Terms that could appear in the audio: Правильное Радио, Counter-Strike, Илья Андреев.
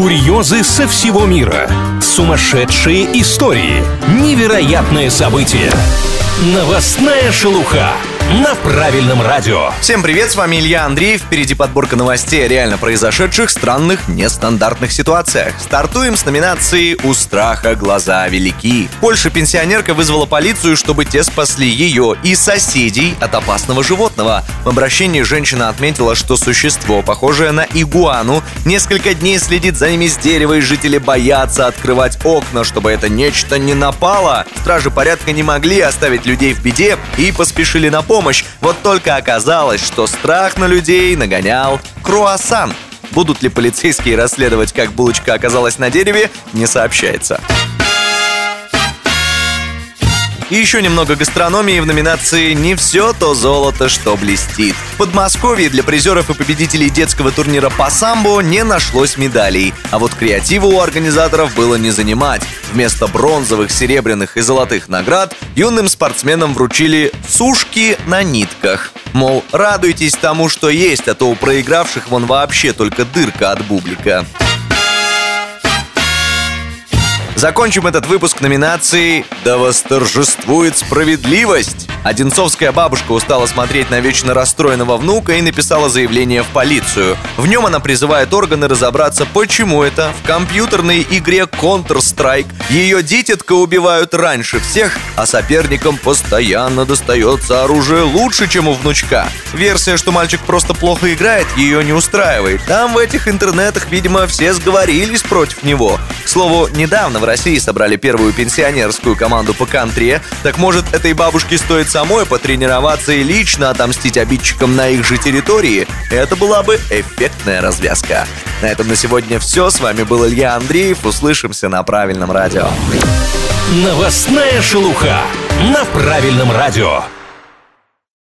Курьезы со всего мира. Сумасшедшие истории. Невероятные события. Новостная шелуха на Правильном радио. Всем привет, с вами Илья Андреев. Впереди подборка новостей о реально произошедших странных, нестандартных ситуациях. Стартуем с номинации «У страха глаза велики». В Польше пенсионерка вызвала полицию, чтобы те спасли ее и соседей от опасного животного. В обращении женщина отметила, что существо, похожее на игуану, несколько дней следит за ними с дерева, и жители боятся открывать окна, чтобы это нечто не напало. Стражи порядка не могли оставить людей в беде и поспешили на помощь. Вот только оказалось, что страх на людей нагонял круассан. Будут ли полицейские расследовать, как булочка оказалась на дереве, не сообщается. И еще немного гастрономии в номинации «Не все то золото, что блестит». В Подмосковье для призеров и победителей детского турнира по самбо не нашлось медалей. А вот креатива у организаторов было не занимать. Вместо бронзовых, серебряных и золотых наград юным спортсменам вручили сушки на нитках. Мол, радуйтесь тому, что есть, а то у проигравших вон вообще только дырка от бублика. Закончим этот выпуск номинацией «Да восторжествует справедливость». Одинцовская бабушка устала смотреть на вечно расстроенного внука и написала заявление в полицию. В нем она призывает органы разобраться, почему это в компьютерной игре Counter-Strike ее дитятка убивают раньше всех, а соперникам постоянно достается оружие лучше, чем у внучка. Версия, что мальчик просто плохо играет, ее не устраивает. Там в этих интернетах, видимо, все сговорились против него. К слову, недавно в России собрали первую пенсионерскую команду по кантри. Так может, этой бабушке стоит самой потренироваться и лично отомстить обидчикам на их же территории? Это была бы эффектная развязка. На этом на сегодня все. С вами был Илья Андреев. Услышимся на Правильном радио. Новостная шелуха на Правильном радио.